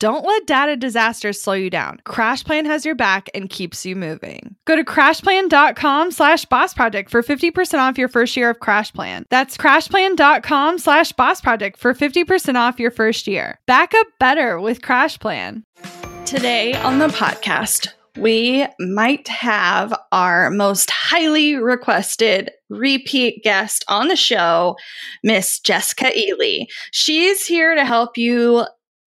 Don't let data disasters slow you down. CrashPlan has your back and keeps you moving. Go to crashplan.com/bossproject for 50% off your first year of CrashPlan. That's crashplan.com/bossproject for 50% off your first year. Back up better with CrashPlan. Today on the podcast, we might have our most highly requested repeat guest on the show, Miss Jessica Eley. She's here to help you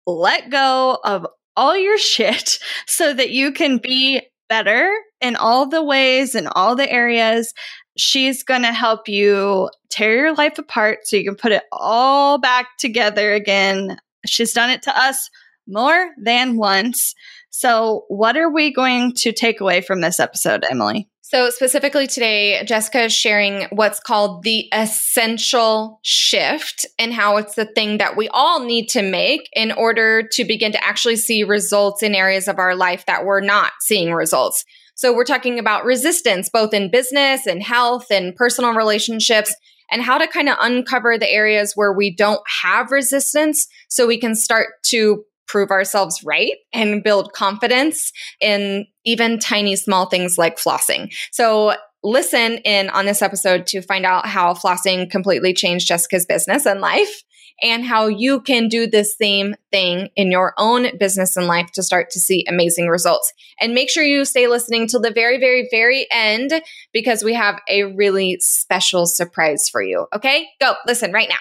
let go of all your shit so that you can be better in all the ways and all the areas. She's going to help you tear your life apart so you can put it all back together again. She's done it to us more than once. So what are we going to take away from this episode, Emily? So specifically today, Jessica is sharing what's called the essential shift and how it's the thing that we all need to make in order to begin to actually see results in areas of our life that we're not seeing results. So we're talking about resistance, both in business and health and personal relationships, and how to kind of uncover the areas where we don't have resistance so we can start to prove ourselves right and build confidence in even tiny small things like flossing. So listen in on this episode to find out how flossing completely changed Jessica's business and life and how you can do the same thing in your own business and life to start to see amazing results. And make sure you stay listening till the very, very, very end because we have a really special surprise for you. Okay, go listen right now.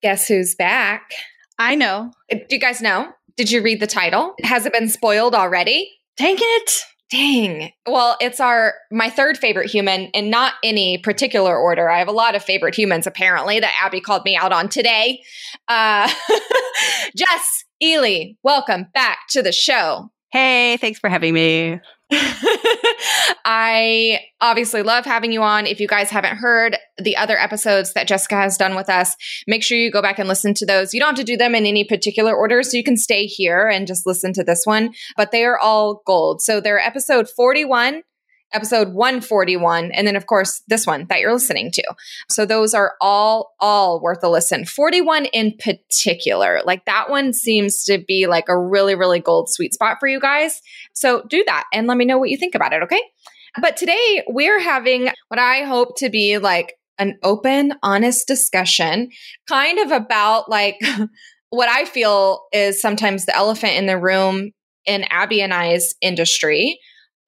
Guess who's back? I know. Do you guys know? Did you read the title? Has it been spoiled already? Dang it. Dang. Well, it's my third favorite human in not any particular order. I have a lot of favorite humans, apparently, that Abby called me out on today. Jess Eley, welcome back to the show. Hey, thanks for having me. I obviously love having you on. If you guys haven't heard the other episodes that Jessica has done with us, make sure you go back and listen to those. You don't have to do them in any particular order, so you can stay here and just listen to this one, but they are all gold. So they're episode 41, episode 141, and then, of course, this one that you're listening to. So those are all worth a listen. 41 in particular, like that one seems to be like a really, really gold sweet spot for you guys. So do that and let me know what you think about it, okay? But today we're having what I hope to be like an open, honest discussion kind of about like what I feel is sometimes the elephant in the room in Abby and I's industry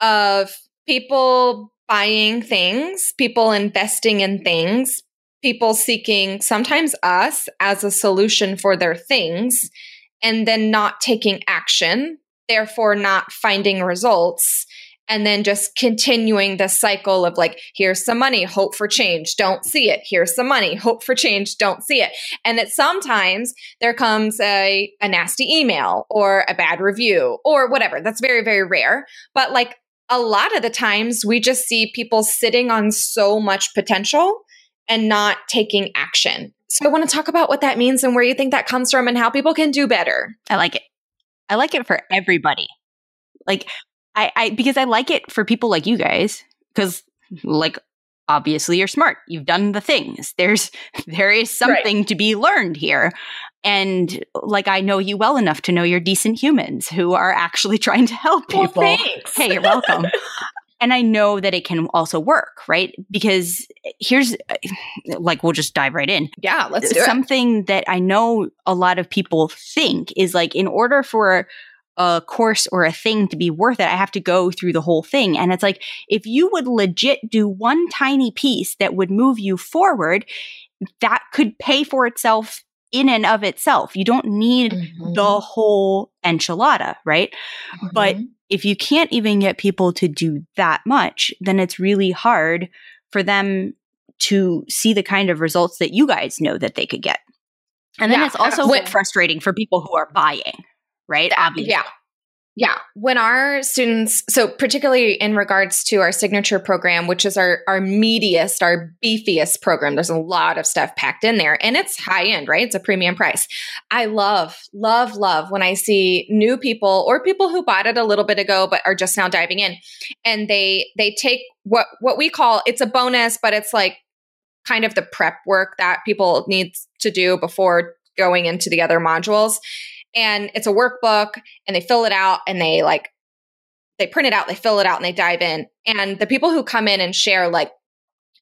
of people buying things, people investing in things, people seeking sometimes us as a solution for their things, and then not taking action, therefore not finding results, and then just continuing the cycle of like, here's some money, hope for change, don't see it. Here's some money, hope for change, don't see it. And that sometimes there comes a nasty email or a bad review or whatever. That's very, very rare. But like, a lot of the times we just see people sitting on so much potential and not taking action. So I want to talk about what that means and where you think that comes from and how people can do better. I like it. I like it for everybody. Like I because I like it for people like you guys, because like obviously you're smart. You've done the things. There is something right. to be learned here. And like, I know you well enough to know you're decent humans who are actually trying to help people. Well, thanks. Hey, you're welcome. And I know that it can also work, right? Because here's, like, we'll just dive right in. Yeah, let's do something that I know a lot of people think is like, in order for a course or a thing to be worth it, I have to go through the whole thing. And it's like, if you would legit do one tiny piece that would move you forward, that could pay for itself in and of itself. You don't need the whole enchilada, right? But if you can't even get people to do that much, then it's really hard for them to see the kind of results that you guys know that they could get. And then it's also frustrating for people who are buying, right? Obviously. Yeah. When our students, so particularly in regards to our signature program, which is our meatiest, our beefiest program, there's a lot of stuff packed in there and it's high end, right? It's a premium price. I love when I see new people or people who bought it a little bit ago, but are just now diving in, and they take what we call, it's a bonus, but it's like kind of the prep work that people need to do before going into the other modules. And it's a workbook, and they fill it out, and they print it out, they fill it out, and they dive in. And the people who come in and share like,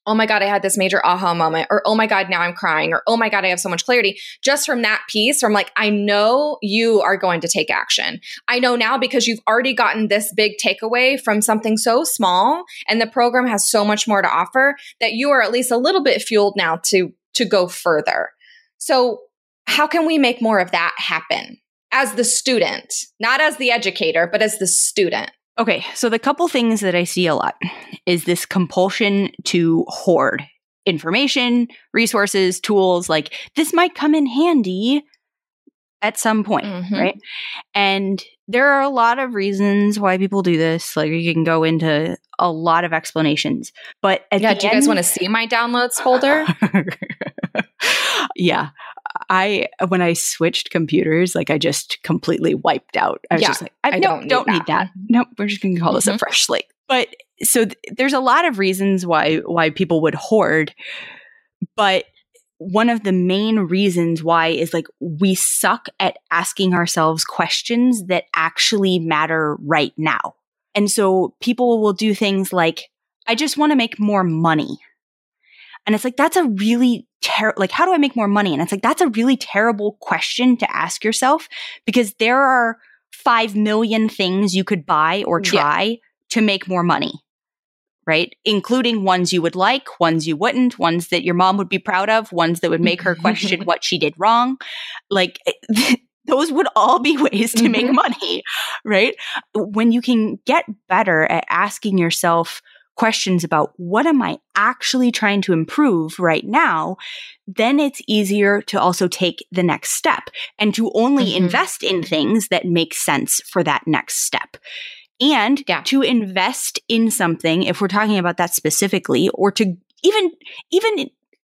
oh my God, I had this major aha moment, or oh my God, now I'm crying, or oh my God, I have so much clarity. Just from that piece, I'm like, I know you are going to take action. I know now because you've already gotten this big takeaway from something so small, and the program has so much more to offer that you are at least a little bit fueled now to go further. So how can we make more of that happen? As the student, not as the educator, but as the student. Okay. So the couple things that I see a lot is this compulsion to hoard information, resources, tools, like this might come in handy at some point, right? And there are a lot of reasons why people do this. Like, you can go into a lot of explanations, but at the end, do you guys want to see my downloads folder? Yeah. When I switched computers, like I just completely wiped out. I was just like, I don't need that. Nope, we're just going to call this a fresh slate. But so there's a lot of reasons why people would hoard. But one of the main reasons why is like we suck at asking ourselves questions that actually matter right now. And so people will do things like, I just want to make more money. And it's like, that's a really how do I make more money? And it's like, that's a really terrible question to ask yourself, because there are 5 million things you could buy or try to make more money, right? Including ones you would like, ones you wouldn't, ones that your mom would be proud of, ones that would make her question what she did wrong. Like, those would all be ways to make money, right? When you can get better at asking yourself questions about what am I actually trying to improve right now, then it's easier to also take the next step and to only invest in things that make sense for that next step. And to invest in something, if we're talking about that specifically, or to even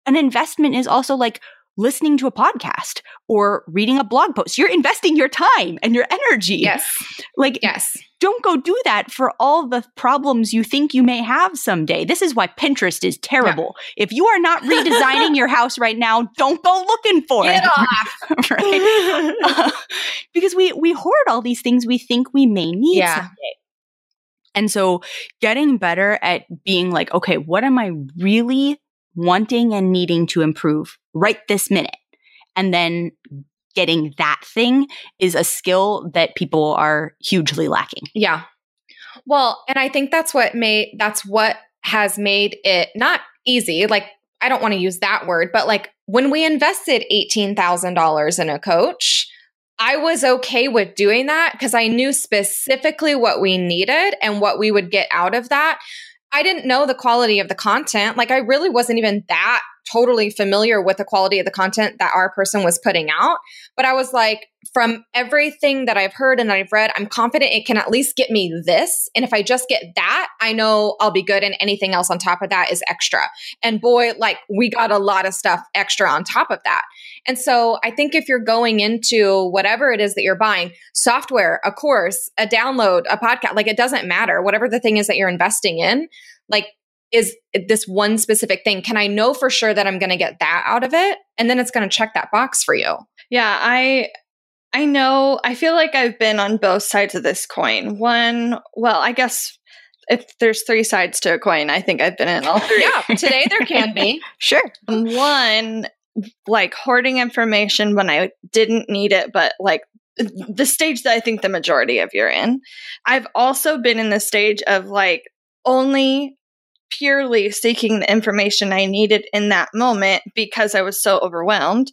an investment is also like listening to a podcast or reading a blog post. You're investing your time and your energy. Yes. Don't go do that for all the problems you think you may have someday. This is why Pinterest is terrible. Yeah. If you are not redesigning your house right now, don't go looking for it. Get off. Right? Because we hoard all these things we think we may need someday. And so getting better at being like, okay, what am I really wanting and needing to improve right this minute? And then getting that thing is a skill that people are hugely lacking. Yeah. Well, and I think that's what has made it not easy. Like, I don't want to use that word, but like when we invested $18,000 in a coach, I was okay with doing that because I knew specifically what we needed and what we would get out of that. I didn't know the quality of the content. Like, I really wasn't even that totally familiar with the quality of the content that our person was putting out. But I was like, from everything that I've heard and that I've read, I'm confident it can at least get me this. And if I just get that, I know I'll be good. And anything else on top of that is extra. And boy, like, we got a lot of stuff extra on top of that. And so I think if you're going into whatever it is that you're buying, software, a course, a download, a podcast, like, it doesn't matter, whatever the thing is that you're investing in, like, is this one specific thing? Can I know for sure that I'm going to get that out of it? And then it's going to check that box for you. Yeah, I know. I feel like I've been on both sides of this coin. One, well, I guess if there's three sides to a coin, I think I've been in all three. Yeah, today there can be. Sure. One, like hoarding information when I didn't need it, but like the stage that I think the majority of you're in. I've also been in the stage of like only purely seeking the information I needed in that moment because I was so overwhelmed.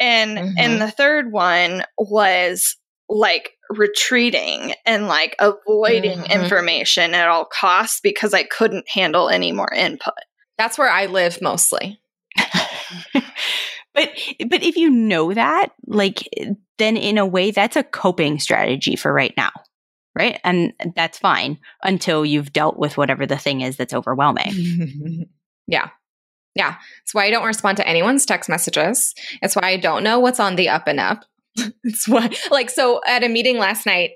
And the third one was like retreating and like avoiding information at all costs because I couldn't handle any more input. That's where I live mostly. But if you know that, like then in a way that's a coping strategy for right now. Right? And that's fine until you've dealt with whatever the thing is that's overwhelming. Yeah. Yeah. It's why I don't respond to anyone's text messages. It's why I don't know what's on the up and up. It's why, like, so at a meeting last night,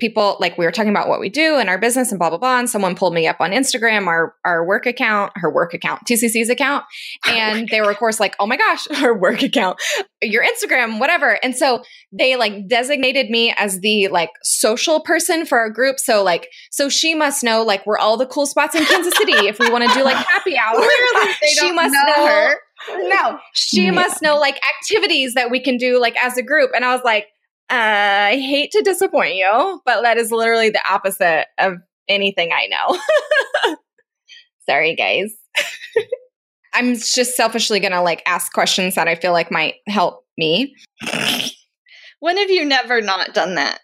people, like, we were talking about what we do and our business and blah, blah, blah. And someone pulled me up on Instagram, our work account, her work account, TCC's account. And they were, of course, like, oh my gosh, her work account, your Instagram, whatever. And so they like designated me as the like social person for our group. So like, so she must know like where all the cool spots in Kansas City if we want to do like happy hour. Literally, she must know her. No, she must know like activities that we can do like as a group. And I was like, I hate to disappoint you, but that is literally the opposite of anything I know. Sorry, guys. I'm just selfishly going to like ask questions that I feel like might help me. When have you never not done that?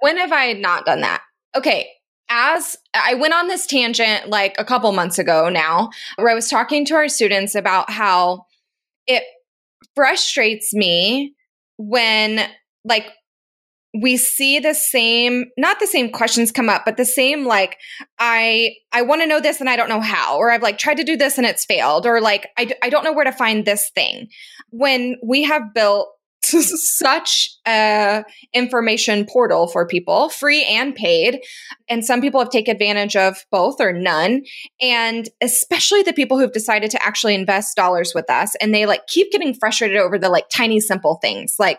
When have I not done that? Okay. As I went on this tangent like a couple months ago now, where I was talking to our students about how it frustrates me when like we see the same, not the same questions come up, but the same, like, I want to know this and I don't know how, or I've like tried to do this and it's failed, or like, I don't know where to find this thing. When we have built such a information portal for people, free and paid. And some people have taken advantage of both or none. And especially the people who've decided to actually invest dollars with us. And they like keep getting frustrated over the like tiny, simple things like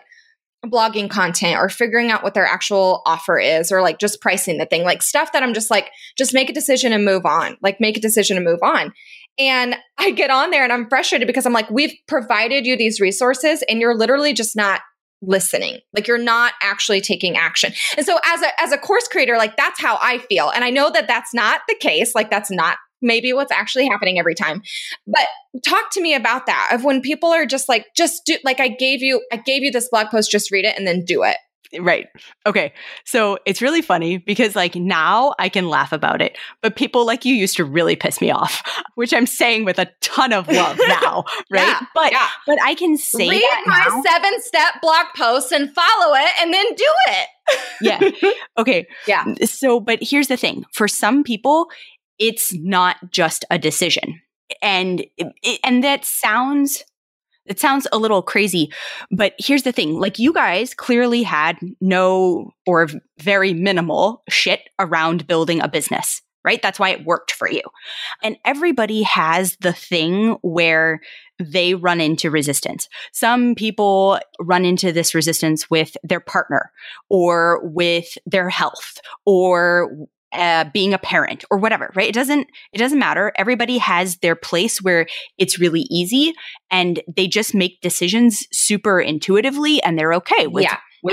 blogging content or figuring out what their actual offer is, or like just pricing the thing, like stuff that I'm just like, just make a decision and move on, like make a decision and move on. And I get on there and I'm frustrated because I'm like, we've provided you these resources and you're literally just not listening. Like you're not actually taking action. And so as a course creator, like that's how I feel. And I know that that's not the case. Like that's not maybe what's actually happening every time. But talk to me about that, of when people are just like, just do, like I gave you this blog post, just read it and then do it. Right. Okay. So it's really funny because like now I can laugh about it, but people like you used to really piss me off, which I'm saying with a ton of love now. Right. Yeah, but I can say read that my 7-step blog post and follow it and then do it. Yeah. Okay. Yeah. So, but here's the thing, for some people, it's not just a decision. And that sounds a little crazy, but here's the thing. Like you guys clearly had no or very minimal shit around building a business, right? That's why it worked for you. And everybody has the thing where they run into resistance. Some people run into this resistance with their partner or with their health or being a parent or whatever, right? It doesn't matter. Everybody has their place where it's really easy and they just make decisions super intuitively and they're okay with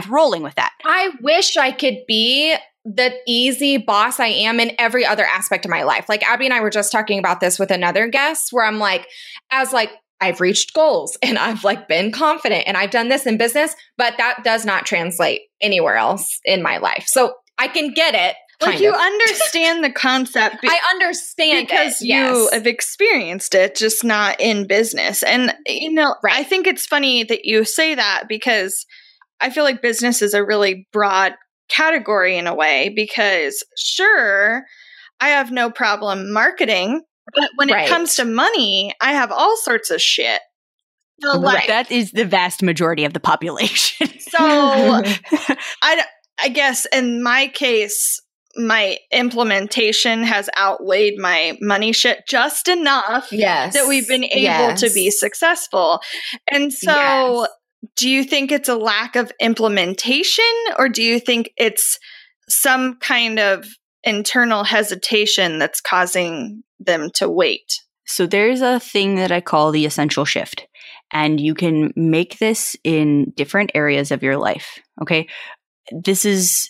rolling with that. I wish I could be the easy boss I am in every other aspect of my life. Like Abby and I were just talking about this with another guest where I'm like, as like, I've reached goals and I've like been confident and I've done this in business, but that does not translate anywhere else in my life. So I can get it. Like you understand the concept. I understand because you have experienced it, just not in business. And, you know, right. I think it's funny that you say that because I feel like business is a really broad category in a way because sure, I have no problem marketing, but when it comes to money, I have all sorts of shit. So like, that is the vast majority of the population. So I guess in my case, my implementation has outweighed my money shit just enough that we've been able to be successful. And so do you think it's a lack of implementation, or do you think it's some kind of internal hesitation that's causing them to wait? So there's a thing that I call the essential shift, and you can make this in different areas of your life. Okay. This is...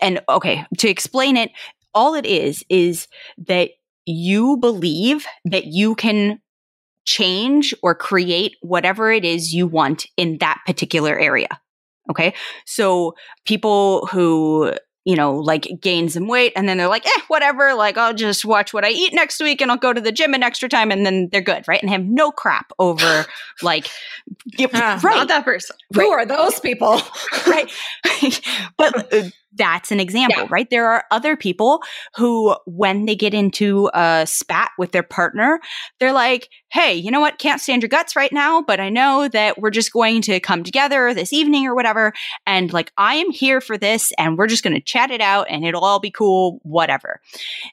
And okay, to explain it, all it is that you believe that you can change or create whatever it is you want in that particular area. Okay. So people who, you know, like gain some weight and then they're like, whatever, like I'll just watch what I eat next week and I'll go to the gym an extra time and then they're good. Right. And have no crap over like, not that person. Who are those people? Right. But that's an example, right? There are other people who, when they get into a spat with their partner, they're like, hey, you know what? Can't stand your guts right now, but I know that we're just going to come together this evening or whatever. And like, I am here for this and we're just going to chat it out and it'll all be cool, whatever.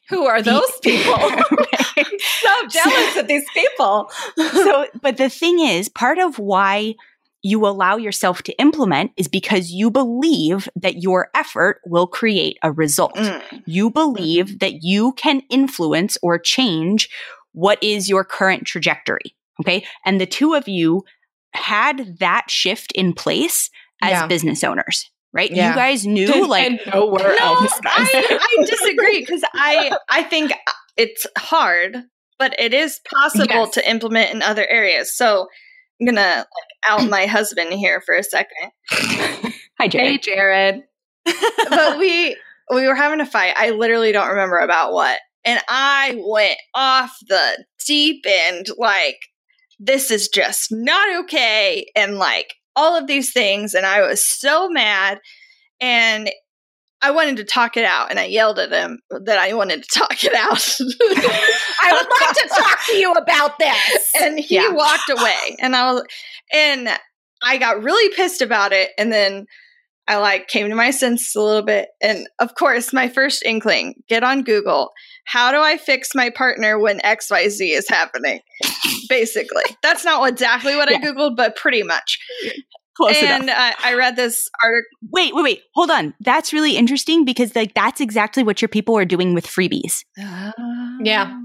Who are those people? So jealous of these people. But the thing is, part of why you allow yourself to implement is because you believe that your effort will create a result. You believe that you can influence or change what is your current trajectory. Okay. And the two of you had that shift in place as business owners. Right? Yeah. You guys knew like, I disagree, because I think it's hard, but it is possible to implement in other areas. So I'm going to out my husband here for a second. Hi, Jared. Hey, Jared. But we were having a fight. I literally don't remember about what. And I went off the deep end, like, this is just not okay. And like all of these things. And I was so mad. And I wanted to talk it out, and I yelled at him that I wanted to talk it out. I would like to talk to you about this. And he walked away, and I got really pissed about it. And then I like came to my senses a little bit. And of course, my first inkling, get on Google. How do I fix my partner when XYZ is happening? Basically, that's not exactly what I Googled, but pretty much. Close enough. I read this article. Wait. Hold on. That's really interesting, because like that's exactly what your people are doing with freebies. Yeah.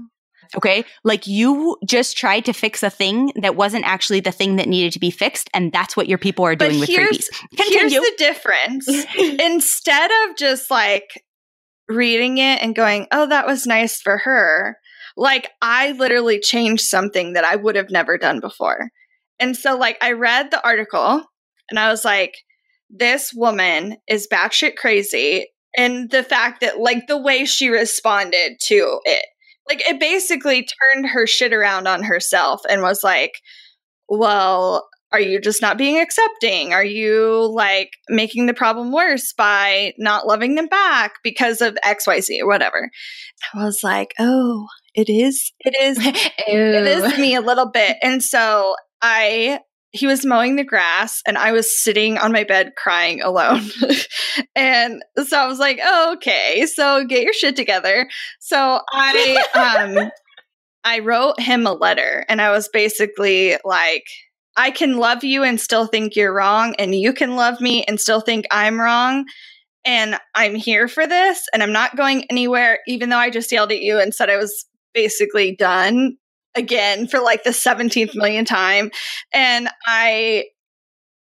Okay. Like you just tried to fix a thing that wasn't actually the thing that needed to be fixed. And that's what your people are doing with freebies. Here's the difference. Instead of just like reading it and going, oh, that was nice for her. Like I literally changed something that I would have never done before. And so like I read the article. And I was like, this woman is batshit crazy. And the fact that, like, the way she responded to it, like, it basically turned her shit around on herself and was like, well, are you just not being accepting? Are you, like, making the problem worse by not loving them back because of XYZ or whatever? I was like, oh, it is me a little bit. And so he was mowing the grass and I was sitting on my bed crying alone. And so I was like, oh, okay, so get your shit together. So I wrote him a letter, and I was basically like, I can love you and still think you're wrong, and you can love me and still think I'm wrong. And I'm here for this, and I'm not going anywhere, even though I just yelled at you and said I was basically done. Again, for like the 17th million time. And I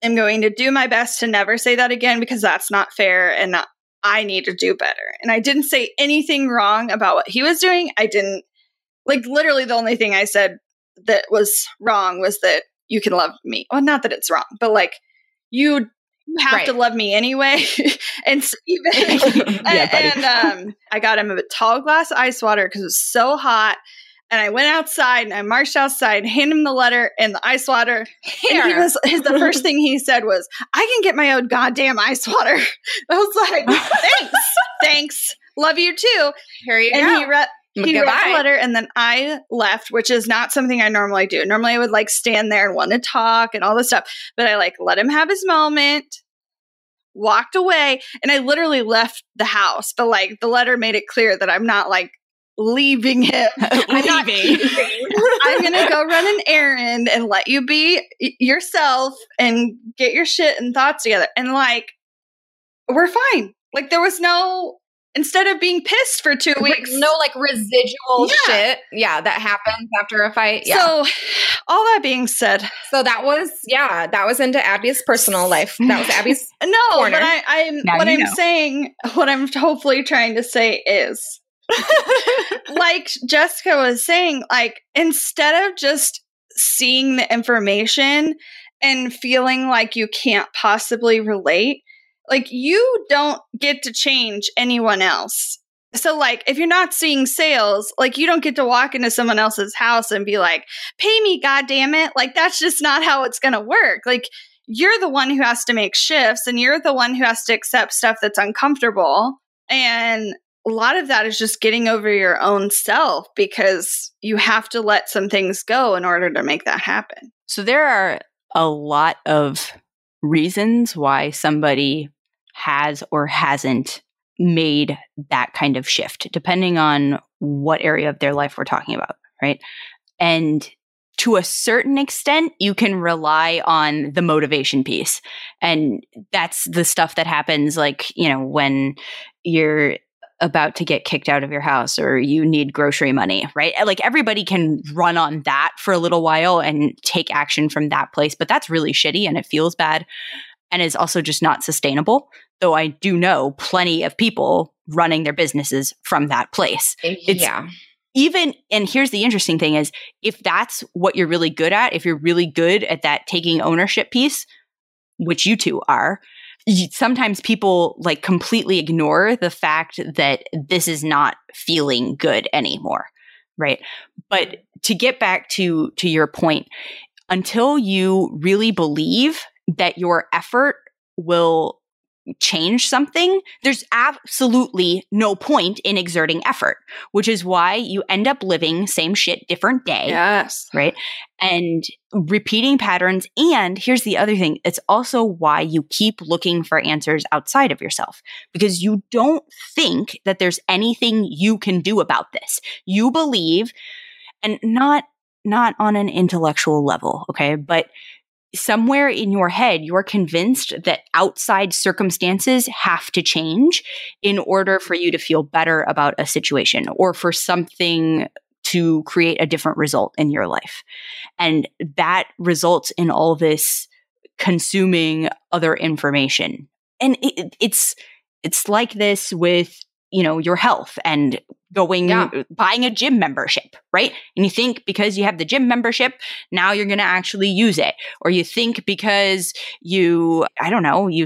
am going to do my best to never say that again, because that's not fair and I need to do better. And I didn't say anything wrong about what he was doing. I didn't, like, literally the only thing I said that was wrong was that you can love me. Well, not that it's wrong, but like you have to love me anyway. I got him a tall glass of ice water because it was so hot. And I went outside and I marched outside, handed him the letter and the ice water. And the first thing he said was, I can get my own goddamn ice water. I was like, thanks. Love you too. Here you go. He read the letter, and then I left, which is not something I normally do. Normally I would like stand there and want to talk and all this stuff. But I like let him have his moment, walked away, and I literally left the house. But like the letter made it clear that I'm not like leaving him. I'm gonna go run an errand and let you be yourself and get your shit and thoughts together. And like, we're fine. Like there was no, instead of being pissed for 2 weeks, no like residual shit. Yeah, that happens after a fight. Yeah. So all that being said, so that was into Abby's personal life. That was Abby's corner. But what I'm hopefully trying to say is, like Jessica was saying, like instead of just seeing the information and feeling like you can't possibly relate, like you don't get to change anyone else. So like if you're not seeing sales, like you don't get to walk into someone else's house and be like, pay me, goddammit. Like that's just not how it's going to work. Like you're the one who has to make shifts, and you're the one who has to accept stuff that's uncomfortable. And a lot of that is just getting over your own self, because you have to let some things go in order to make that happen. So there are a lot of reasons why somebody has or hasn't made that kind of shift, depending on what area of their life we're talking about, right? And to a certain extent, you can rely on the motivation piece. And that's the stuff that happens, like, you know, when you're about to get kicked out of your house or you need grocery money, right? Like everybody can run on that for a little while and take action from that place, but that's really shitty and it feels bad and is also just not sustainable. Though I do know plenty of people running their businesses from that place. And here's the interesting thing is, if that's what you're really good at, if you're really good at that taking ownership piece, which you two are, sometimes people like completely ignore the fact that this is not feeling good anymore, right? But to get back to your point, until you really believe that your effort will change something, there's absolutely no point in exerting effort, which is why you end up living same shit, different day. Yes. Right? And repeating patterns. And here's the other thing. It's also why you keep looking for answers outside of yourself, because you don't think that there's anything you can do about this. You believe, and not on an intellectual level, okay, but somewhere in your head, you're convinced that outside circumstances have to change in order for you to feel better about a situation or for something to create a different result in your life. And that results in all this consuming other information. And it's like this with, you know, your health and buying a gym membership, right? And you think because you have the gym membership, now you're going to actually use it. Or you think because you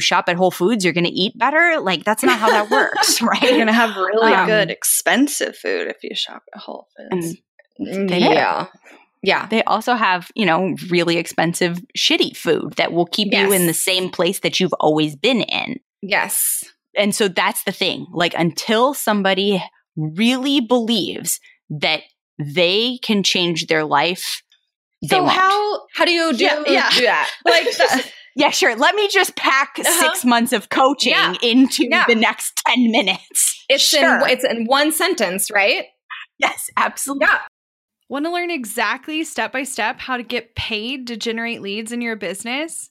shop at Whole Foods, you're going to eat better. Like that's not how that works, right? You're going to have really good, expensive food if you shop at Whole Foods. They also have, you know, really expensive, shitty food that will keep you in the same place that you've always been in. Yes. And so that's the thing. Like until somebody really believes that they can change their life, they won't. How do you do that? Like yeah, sure. Let me just pack 6 months of coaching into the next 10 minutes. It's in one sentence, right? Yes, absolutely. Yeah. Want to learn exactly step-by-step how to get paid to generate leads in your business?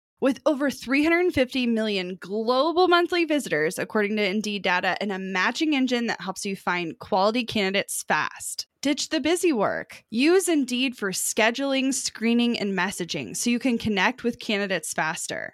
With over 350 million global monthly visitors, according to Indeed data, and a matching engine that helps you find quality candidates fast. Ditch the busy work. Use Indeed for scheduling, screening, and messaging so you can connect with candidates faster.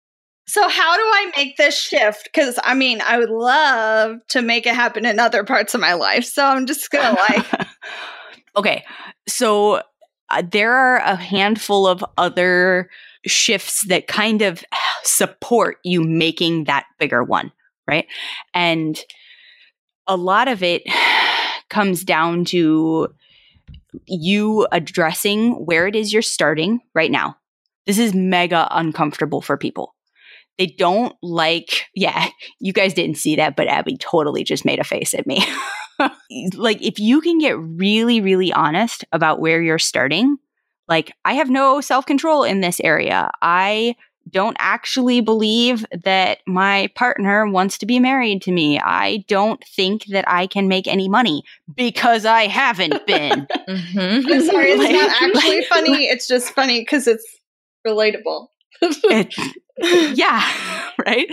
So how do I make this shift? Because, I mean, I would love to make it happen in other parts of my life. So I'm just going to like... Okay. So there are a handful of other shifts that kind of support you making that bigger one, right? And a lot of it comes down to you addressing where it is you're starting right now. This is mega uncomfortable for people. They don't like, yeah, you guys didn't see that, but Abby totally just made a face at me. Like, if you can get really, really honest about where you're starting, like, I have no self-control in this area. I don't actually believe that my partner wants to be married to me. I don't think that I can make any money because I haven't been. Mm-hmm. I'm sorry, it's not actually funny. It's just funny because it's relatable. Yeah, right?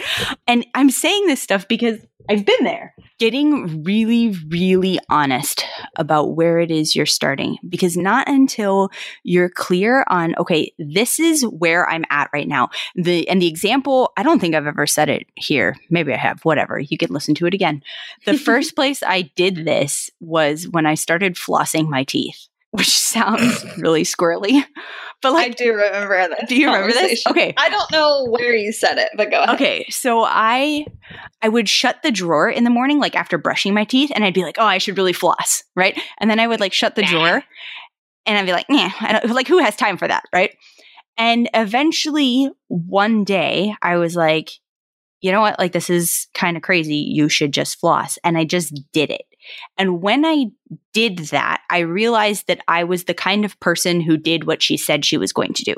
And I'm saying this stuff because I've been there. Getting really, really honest about where it is you're starting, because not until you're clear on, okay, this is where I'm at right now. The example, I don't think I've ever said it here. Maybe I have, whatever. You can listen to it again. The first place I did this was when I started flossing my teeth, which sounds really squirrely, but like, I do remember this. Do you remember this? Okay. I don't know where you said it, but go ahead. Okay. So I would shut the drawer in the morning, like after brushing my teeth, and I'd be like, oh, I should really floss. Right. And then I would like shut the drawer and I'd be like, nah, I don't, like, who has time for that? Right. And eventually one day I was like, you know what? Like, this is kind of crazy. You should just floss. And I just did it. And when I did that, I realized that I was the kind of person who did what she said she was going to do.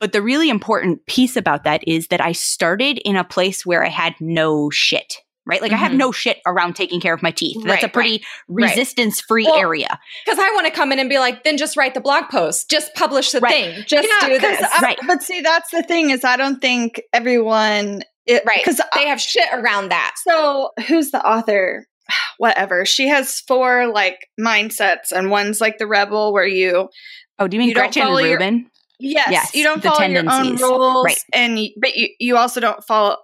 But the really important piece about that is that I started in a place where I had no shit, right? Like, mm-hmm. I have no shit around taking care of my teeth. That's right, a pretty resistance-free area. Because I want to come in and be like, then just write the blog post. Just publish the thing. Just do this. But see, that's the thing is I don't think everyone... because they have shit around that. So who's the author? Whatever. She has four like mindsets, and one's like the rebel where you... Oh, do you mean you Gretchen Rubin? Yes. You don't follow your own rules, but you also don't follow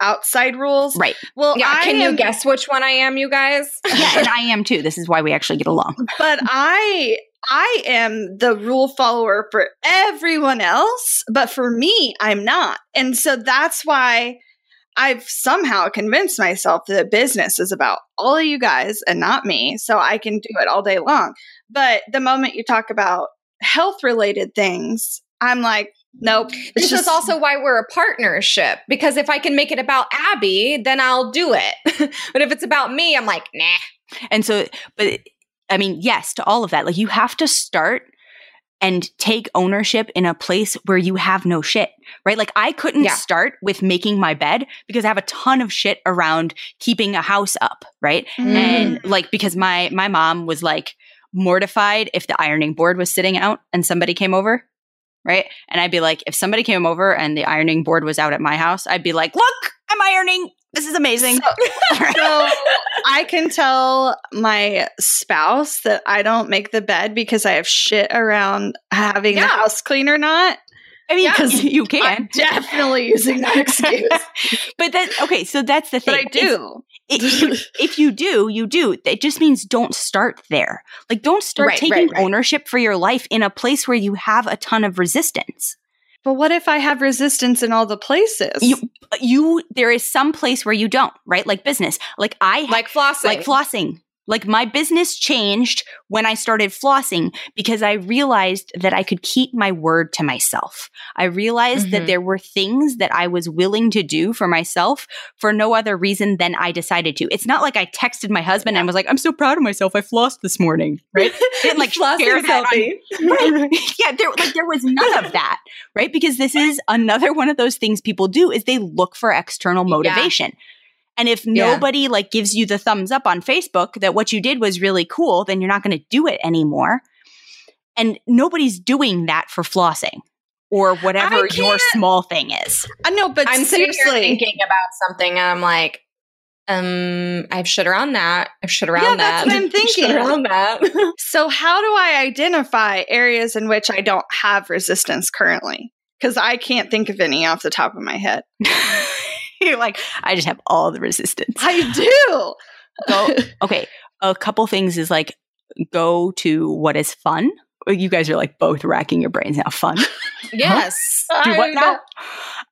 outside rules. Right. Well, yeah, you guess which one I am, you guys? Yeah, and I am too. This is why we actually get along. But I I am the rule follower for everyone else, but for me, I'm not. And so that's why I've somehow convinced myself that business is about all of you guys and not me, so I can do it all day long. But the moment you talk about health-related things, I'm like, nope. This is also why we're a partnership, because if I can make it about Abby, then I'll do it. But if it's about me, I'm like, nah. And so, but I mean, yes to all of that. Like, you have to start and take ownership in a place where you have no shit, right? Like, I couldn't start with making my bed because I have a ton of shit around keeping a house up, right? Mm. And like, because my mom was like mortified if the ironing board was sitting out and somebody came over. Right. And I'd be like, if somebody came over and the ironing board was out at my house, I'd be like, look, I'm ironing. This is amazing. So I can tell my spouse that I don't make the bed because I have shit around having the house clean or not. I mean, because you can. I'm definitely using that excuse. But then, okay, so that's the thing. But I do. If you do, you do. It just means don't start there. Like, don't start taking ownership for your life in a place where you have a ton of resistance. But what if I have resistance in all the places? There is some place where you don't, right? Like business. Like flossing. Like, my business changed when I started flossing because I realized that I could keep my word to myself. I realized that there were things that I was willing to do for myself for no other reason than I decided to. It's not like I texted my husband and was like, I'm so proud of myself. I flossed this morning, right? Didn't like share that. There was none of that, right? Because this is another one of those things people do is they look for external motivation. Yeah. And if nobody like gives you the thumbs up on Facebook that what you did was really cool, then you're not going to do it anymore. And nobody's doing that for flossing or whatever your small thing is. I know, but I'm seriously thinking about something and I'm like, I have shit around that. I have shit around that. That's what I'm thinking. Shit around that. So how do I identify areas in which I don't have resistance currently? Because I can't think of any off the top of my head. You're like, I just have all the resistance. I do. Okay. A couple things is like, go to what is fun. You guys are like both racking your brains now. Fun. Yes. Huh? Do what now?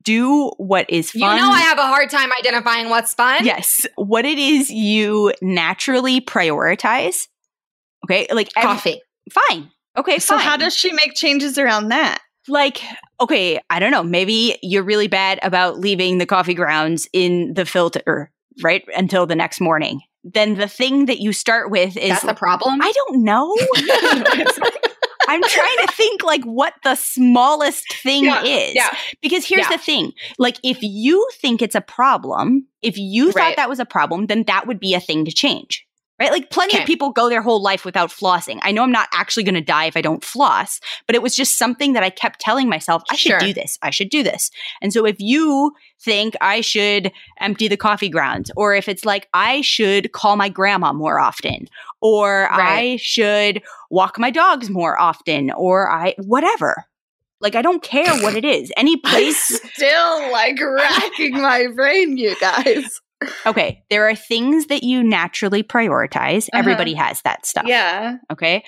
Do what is fun. You know I have a hard time identifying what's fun. Yes. What it is you naturally prioritize. Okay. Like coffee. Fine. Okay, so fine. How does she make changes around that? Like, okay, I don't know. Maybe you're really bad about leaving the coffee grounds in the filter, right? Until the next morning. Then the thing that you start with is... That's a problem? I don't know. I'm trying to think like what the smallest thing is. Yeah. Because here's the thing. Like, if you think it's a problem, if you thought that was a problem, then that would be a thing to change. Right? Like, plenty of people go their whole life without flossing. I know I'm not actually going to die if I don't floss, but it was just something that I kept telling myself, I should do this. I should do this. And so if you think I should empty the coffee grounds, or if it's like, I should call my grandma more often, or I should walk my dogs more often, or whatever. Like, I don't care what it is. Any place. I'm still like racking my brain, you guys. Okay, there are things that you naturally prioritize. Everybody has that stuff. Yeah. Okay.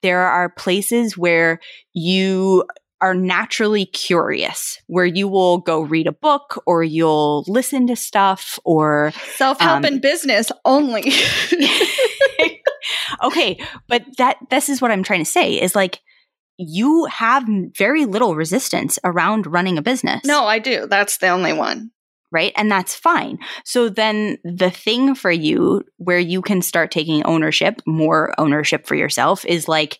There are places where you are naturally curious, where you will go read a book or you'll listen to stuff or self-help and business only. Okay, but this is what I'm trying to say is like, you have very little resistance around running a business. No, I do. That's the only one. Right? And that's fine. So then the thing for you where you can start taking ownership, more ownership for yourself, is like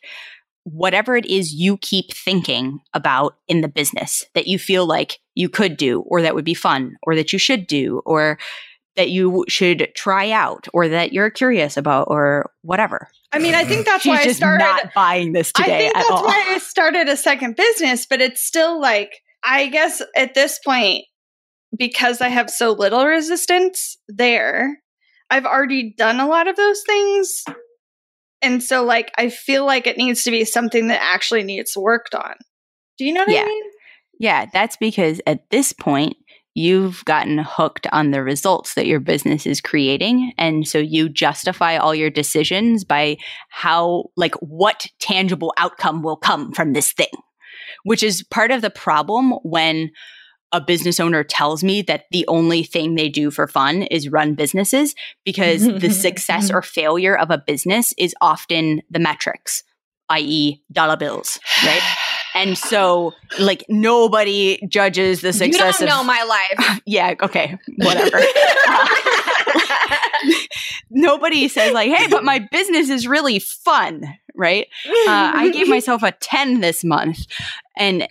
whatever it is you keep thinking about in the business that you feel like you could do or that would be fun or that you should do or that you should try out or that you're curious about or whatever. I mean, I think that's why I started not buying this today. I think that's why I started a second business, but it's still like, I guess at this point, because I have so little resistance there, I've already done a lot of those things. And so like, I feel like it needs to be something that actually needs worked on. Do you know what I mean? Yeah, that's because at this point, you've gotten hooked on the results that your business is creating. And so you justify all your decisions by how, like, what tangible outcome will come from this thing, which is part of the problem when a business owner tells me that the only thing they do for fun is run businesses, because the success or failure of a business is often the metrics, i.e. dollar bills, right? And so, like, nobody judges the success of— You don't know my life. Yeah, okay, whatever. Nobody says, like, hey, but my business is really fun, right? I gave myself a 10 this month. And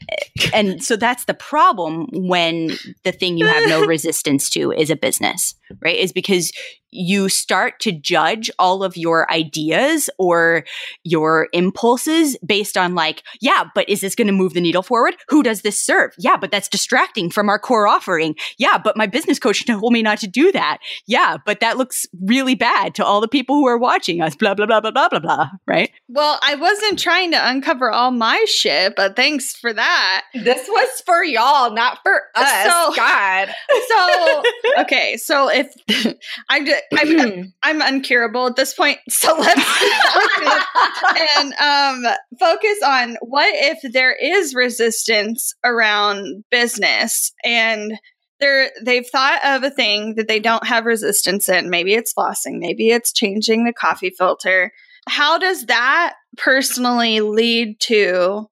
so that's the problem when the thing you have no resistance to is a business, right? Is because you start to judge all of your ideas or your impulses based on, like, yeah, but is this going to move the needle forward? Who does this serve? Yeah, but that's distracting from our core offering. Yeah, but my business coach told me not to do that. Yeah, but that looks really bad to all the people who are watching us, blah, blah, blah, blah, blah, blah, blah, right? Well, I wasn't trying to uncover all my shit, but thanks for that. This was for y'all, not for us. So, God. So, okay. So if I'm uncurable at this point. So let's and focus on what if there is resistance around business and they've thought of a thing that they don't have resistance in. Maybe it's flossing. Maybe it's changing the coffee filter. How does that personally lead to,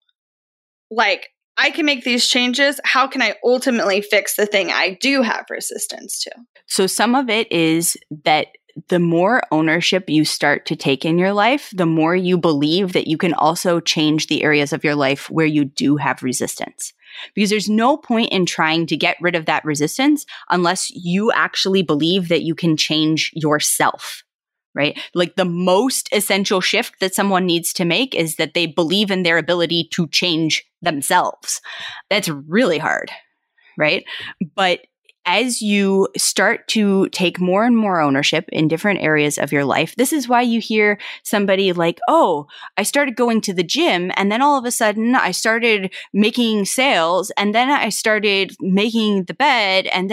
like, I can make these changes. How can I ultimately fix the thing I do have resistance to? So some of it is that the more ownership you start to take in your life, the more you believe that you can also change the areas of your life where you do have resistance. Because there's no point in trying to get rid of that resistance unless you actually believe that you can change yourself. Right? Like, the most essential shift that someone needs to make is that they believe in their ability to change themselves. That's really hard, right? But as you start to take more and more ownership in different areas of your life, this is why you hear somebody like, oh, I started going to the gym and then all of a sudden I started making sales and then I started making the bed and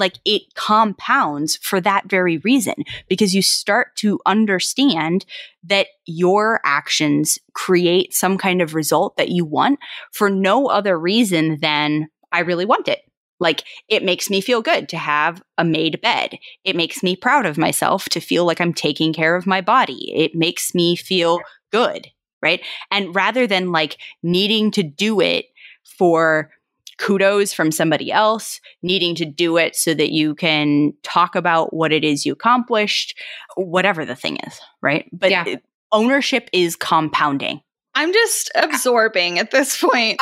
like, it compounds for that very reason, because you start to understand that your actions create some kind of result that you want for no other reason than I really want it. Like, it makes me feel good to have a made bed. It makes me proud of myself to feel like I'm taking care of my body. It makes me feel good, right? And rather than, like, needing to do it for kudos from somebody else, needing to do it so that you can talk about what it is you accomplished, whatever the thing is, right? But ownership is compounding. I'm just absorbing at this point.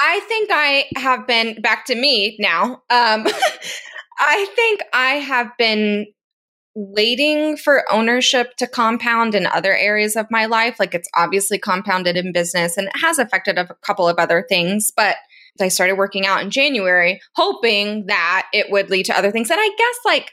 I think I have been, back to me now, I think I have been waiting for ownership to compound in other areas of my life. Like, it's obviously compounded in business and it has affected a couple of other things, but I started working out in January, hoping that it would lead to other things. And I guess, like,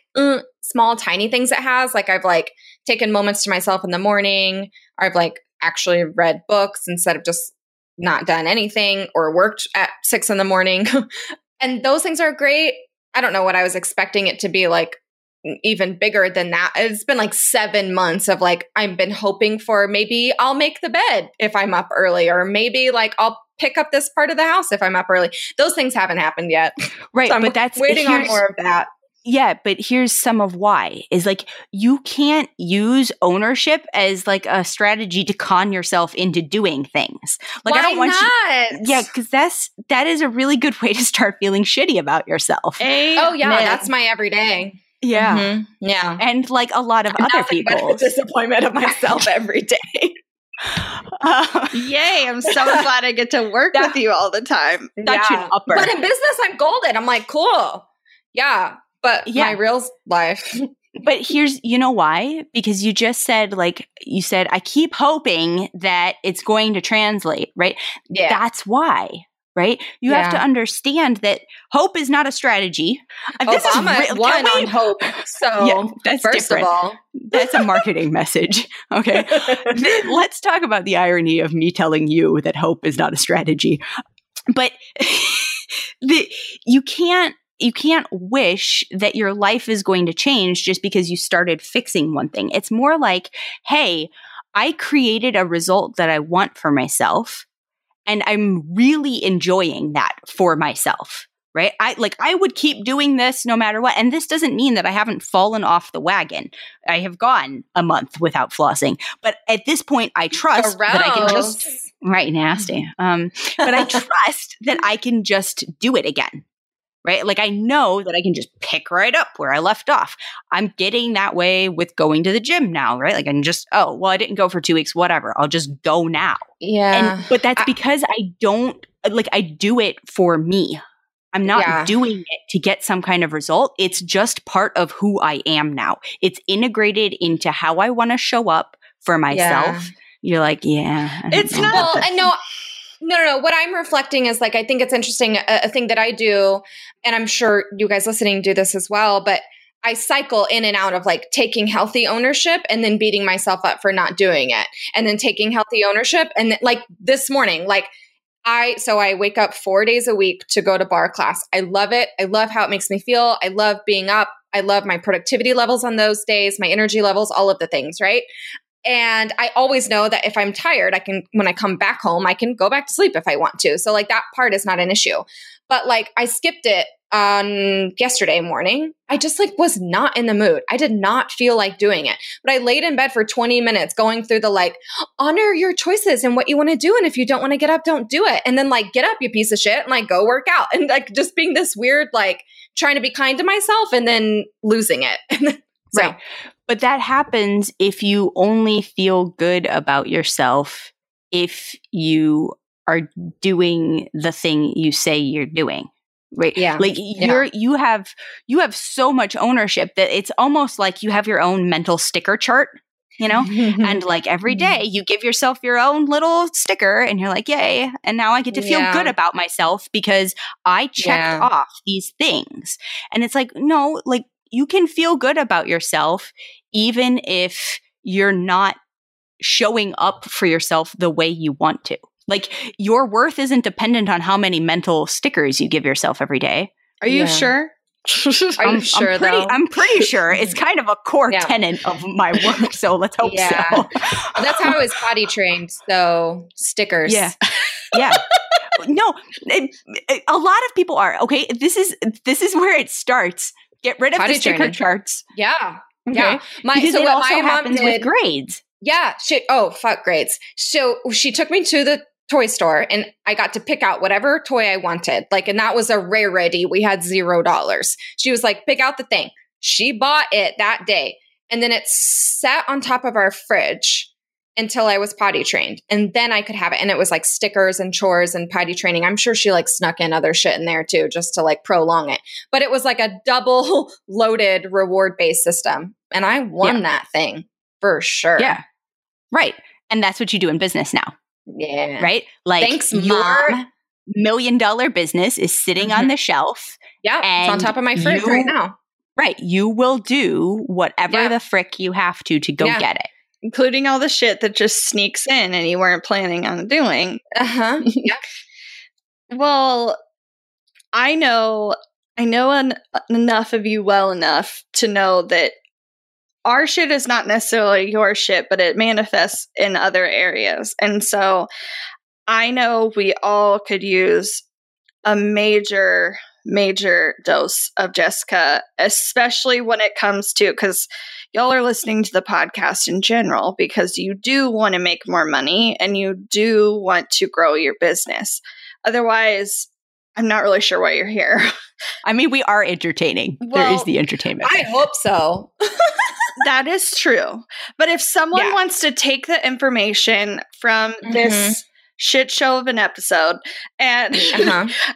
small, tiny things it has. Like, I've, like, taken moments to myself in the morning, or I've, like, actually read books instead of just not done anything, or worked at 6 a.m. And those things are great. I don't know what I was expecting it to be, like, even bigger than that. It's been like 7 months of, like, I've been hoping for, maybe I'll make the bed if I'm up early, or maybe, like, I'll pick up this part of the house if I'm up early. Those things haven't happened yet. Right. So but that's waiting on more of that. Yeah, but here's some of why is, like, you can't use ownership as, like, a strategy to con yourself into doing things. Like, why I don't want not? You. Yeah, because that is a really good way to start feeling shitty about yourself. Amen. Oh yeah, that's my everyday. Yeah, mm-hmm. Yeah, and, like, a lot of I'm other people. Disappointment of myself every day. Yay, I'm so glad I get to work with you all the time. That's an upper. But in business, I'm golden. I'm like, cool. Yeah. But my real life. But here's, you know why? Because you just said, like, you said, I keep hoping that it's going to translate, right? Yeah. That's why, right? You have to understand that hope is not a strategy. Obama won on hope. So that's first different. Of all. That's a marketing message. Okay. Let's talk about the irony of me telling you that hope is not a strategy. But you can't. you can't wish that your life is going to change just because you started fixing one thing. It's more like, hey, I created a result that I want for myself, and I'm really enjoying that for myself, right? I would keep doing this no matter what. And this doesn't mean that I haven't fallen off the wagon. I have gone a month without flossing. But at this point, I trust that I can just – right, nasty. But I trust that I can just do it again, right? Like I know that I can just pick right up where I left off. I'm getting that way with going to the gym now, right? Like I'm just, oh, well, I didn't go for 2 weeks, whatever. I'll just go now. Yeah. But that's because I don't – like I do it for me. I'm not doing it to get some kind of result. It's just part of who I am now. It's integrated into how I want to show up for myself. Yeah. You're like, yeah. It's not. No. What I'm reflecting is like, I think it's interesting. A thing that I do, and I'm sure you guys listening do this as well, but I cycle in and out of like taking healthy ownership and then beating myself up for not doing it. And then taking healthy ownership. And like this morning, like, I wake up 4 days a week to go to bar class. I love it. I love how it makes me feel. I love being up. I love my productivity levels on those days, my energy levels, all of the things, right? And I always know that if I'm tired, when I come back home, I can go back to sleep if I want to. So like that part is not an issue. But like I skipped it on yesterday morning. I just like was not in the mood. I did not feel like doing it. But I laid in bed for 20 minutes going through the like, honor your choices and what you want to do. And if you don't want to get up, don't do it. And then like, get up, you piece of shit, and like go work out. And like just being this weird, like trying to be kind to myself and then losing it. So. Right. But that happens if you only feel good about yourself if you are doing the thing you say you're doing, right? Yeah. Like you have so much ownership that it's almost like you have your own mental sticker chart, you know? And like every day you give yourself your own little sticker and you're like, yay. And now I get to feel good about myself because I checked off these things. And it's like, no, like you can feel good about yourself even if you're not showing up for yourself the way you want to. Like your worth isn't dependent on how many mental stickers you give yourself every day. Are you sure? I'm pretty sure. It's kind of a core tenet of my work. So let's hope so. That's how I was potty trained. So stickers. Yeah. Yeah. No, a lot of people are. Okay. This is where it starts. Get rid of potty the sticker training. Charts. Yeah. Okay. Yeah. So what also my happens mom did, with grades. Yeah. Fuck grades. So she took me to the toy store and I got to pick out whatever toy I wanted. Like, and that was a rarity. We had $0. She was like, pick out the thing. She bought it that day. And then it sat on top of our fridge until I was potty trained. And then I could have it. And it was like stickers and chores and potty training. I'm sure she like snuck in other shit in there too, just to like prolong it. But it was like a double loaded reward-based system. And I won that thing for sure. Yeah. Right. And that's what you do in business now. Yeah. Right? Like thanks, your $1 million business is sitting on the shelf. Yeah. It's on top of my fridge right now. Right. You will do whatever the frick you have to go get it. Including all the shit that just sneaks in and you weren't planning on doing. Uh-huh. Yeah. Well, I know enough of you well enough to know that our shit is not necessarily your shit, but it manifests in other areas. And so I know we all could use a major, major dose of Jessica, especially when it comes to, because y'all are listening to the podcast in general, because you do want to make more money and you do want to grow your business. Otherwise, I'm not really sure why you're here. I mean, we are entertaining. Well, there is the entertainment. I hope so. That is true. But if someone wants to take the information from this shit show of an episode and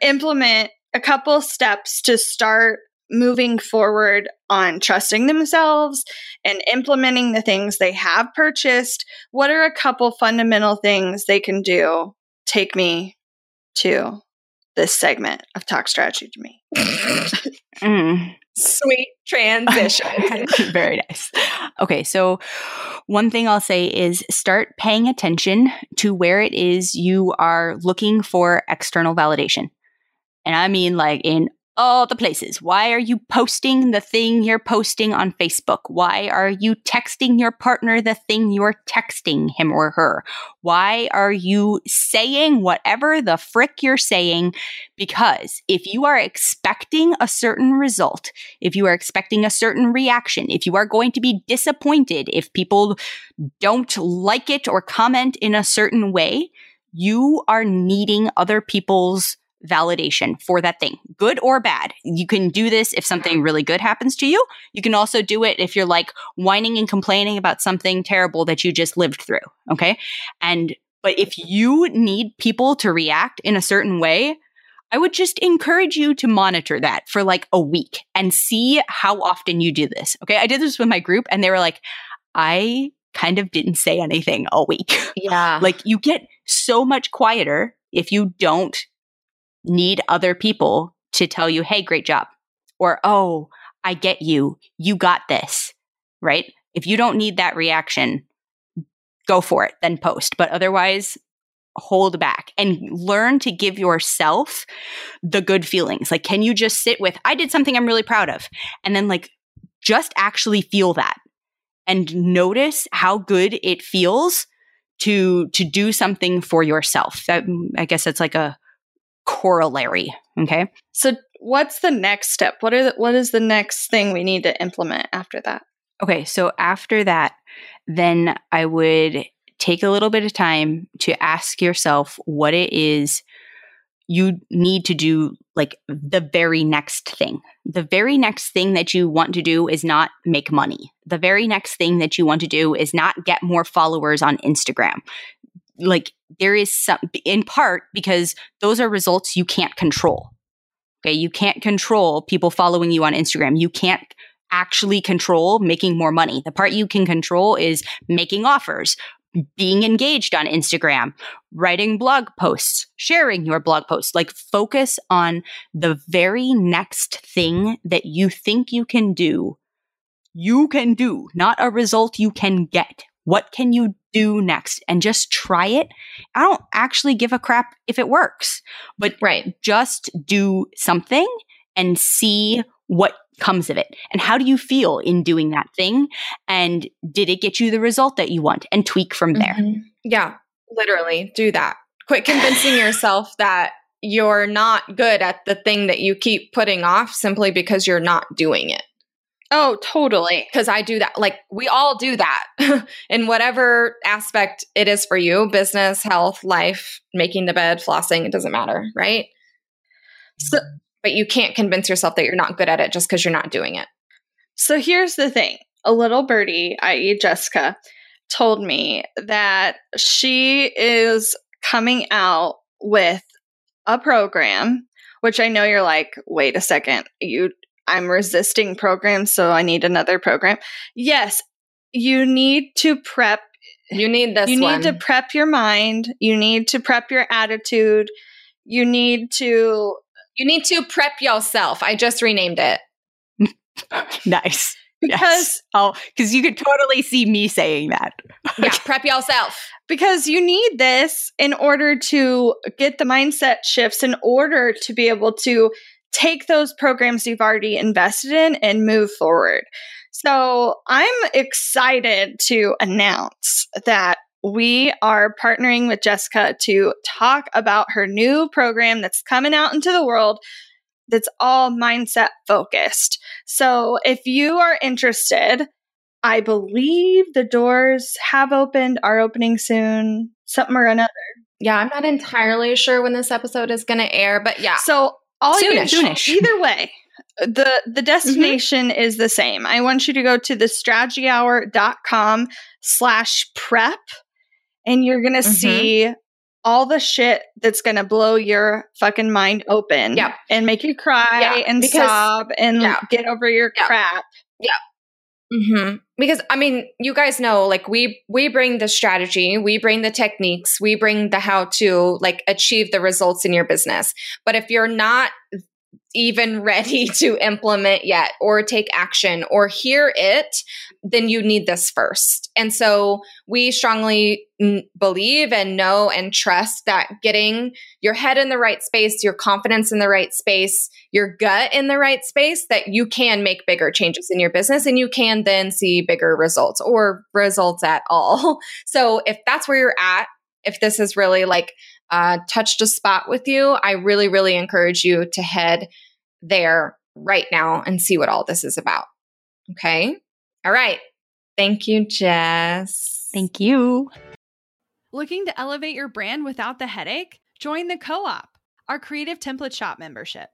implement a couple steps to start moving forward on trusting themselves and implementing the things they have purchased, what are a couple fundamental things they can do? Take me to this segment of Talk Strategy to Me. Sweet transition. Very nice. Okay, so one thing I'll say is start paying attention to where it is you are looking for external validation. And I mean like in all the places. Why are you posting the thing you're posting on Facebook? Why are you texting your partner the thing you're texting him or her? Why are you saying whatever the frick you're saying? Because if you are expecting a certain result, if you are expecting a certain reaction, if you are going to be disappointed if people don't like it or comment in a certain way, you are needing other people's validation for that thing, good or bad. You can do this if something really good happens to you. You can also do it if you're like whining and complaining about something terrible that you just lived through. Okay. But if you need people to react in a certain way, I would just encourage you to monitor that for like a week and see how often you do this. Okay. I did this with my group and they were like, I kind of didn't say anything all week. Yeah. Like you get so much quieter if you don't need other people to tell you, hey, great job. Or, oh, I get you. You got this, right? If you don't need that reaction, go for it, then post. But otherwise, hold back and learn to give yourself the good feelings. Like, can you just sit with, I did something I'm really proud of. And then like, just actually feel that and notice how good it feels to do something for yourself. That, I guess that's like a corollary. Okay. So what's the next step? What is the next thing we need to implement after that? Okay. So after that, then I would take a little bit of time to ask yourself what it is you need to do, like the very next thing. The very next thing that you want to do is not make money. The very next thing that you want to do is not get more followers on Instagram. Like there is some, in part because those are results you can't control. Okay. You can't control people following you on Instagram. You can't actually control making more money. The part you can control is making offers, being engaged on Instagram, writing blog posts, sharing your blog posts. Like focus on the very next thing that you think you can do, not a result you can get. What can you do next? And just try it. I don't actually give a crap if it works, but right, just do something and see what comes of it. And how do you feel in doing that thing? And did it get you the result that you want? And tweak from there. Mm-hmm. Yeah, literally do that. Quit convincing yourself that you're not good at the thing that you keep putting off simply because you're not doing it. Oh, totally. Because I do that. Like we all do that in whatever aspect it is for you, business, health, life, making the bed, flossing, it doesn't matter. Right. So, but you can't convince yourself that you're not good at it just because you're not doing it. So here's the thing. A little birdie, i.e. Jessica, told me that she is coming out with a program, which I know you're like, wait a second, I'm resisting programs, so I need another program. Yes, you need to prep. You need this one. You need to prep your mind. You need to prep your attitude. You need to prep yourself. I just renamed it. Nice. Because yes. Oh, because you could totally see me saying that. Yeah, prep yourself. Because you need this in order to get the mindset shifts, in order to be able to take those programs you've already invested in and move forward. So I'm excited to announce that we are partnering with Jessica to talk about her new program that's coming out into the world that's all mindset focused. So if you are interested, I believe the doors are opening soon, something or another. Yeah, I'm not entirely sure when this episode is going to air, but yeah. So soonish. Either way, the destination mm-hmm. is the same. I want you to go to thestrategyhour.com/prep, and you're going to mm-hmm. see all the shit that's going to blow your fucking mind open yeah. and make you cry yeah. and sob and yeah. get over your yeah. crap. Yeah. Mm-hmm. Because, I mean, you guys know, like, we bring the strategy, we bring the techniques, we bring the how to, like, achieve the results in your business. But if you're not even ready to implement yet or take action or hear it, then you need this first. And so we strongly believe and know and trust that getting your head in the right space, your confidence in the right space, your gut in the right space, that you can make bigger changes in your business and you can then see bigger results or results at all. So if that's where you're at, if this is really like touched a spot with you, I really, really encourage you to head there right now and see what all this is about. Okay. All right. Thank you, Jess. Thank you. Looking to elevate your brand without the headache? Join the Co-op, our creative template shop membership.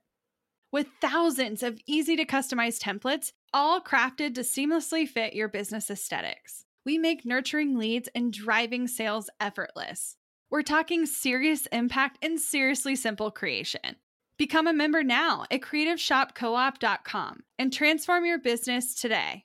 With thousands of easy to customize templates, all crafted to seamlessly fit your business aesthetics. We make nurturing leads and driving sales effortless. We're talking serious impact and seriously simple creation. Become a member now at creativeshopcoop.com and transform your business today.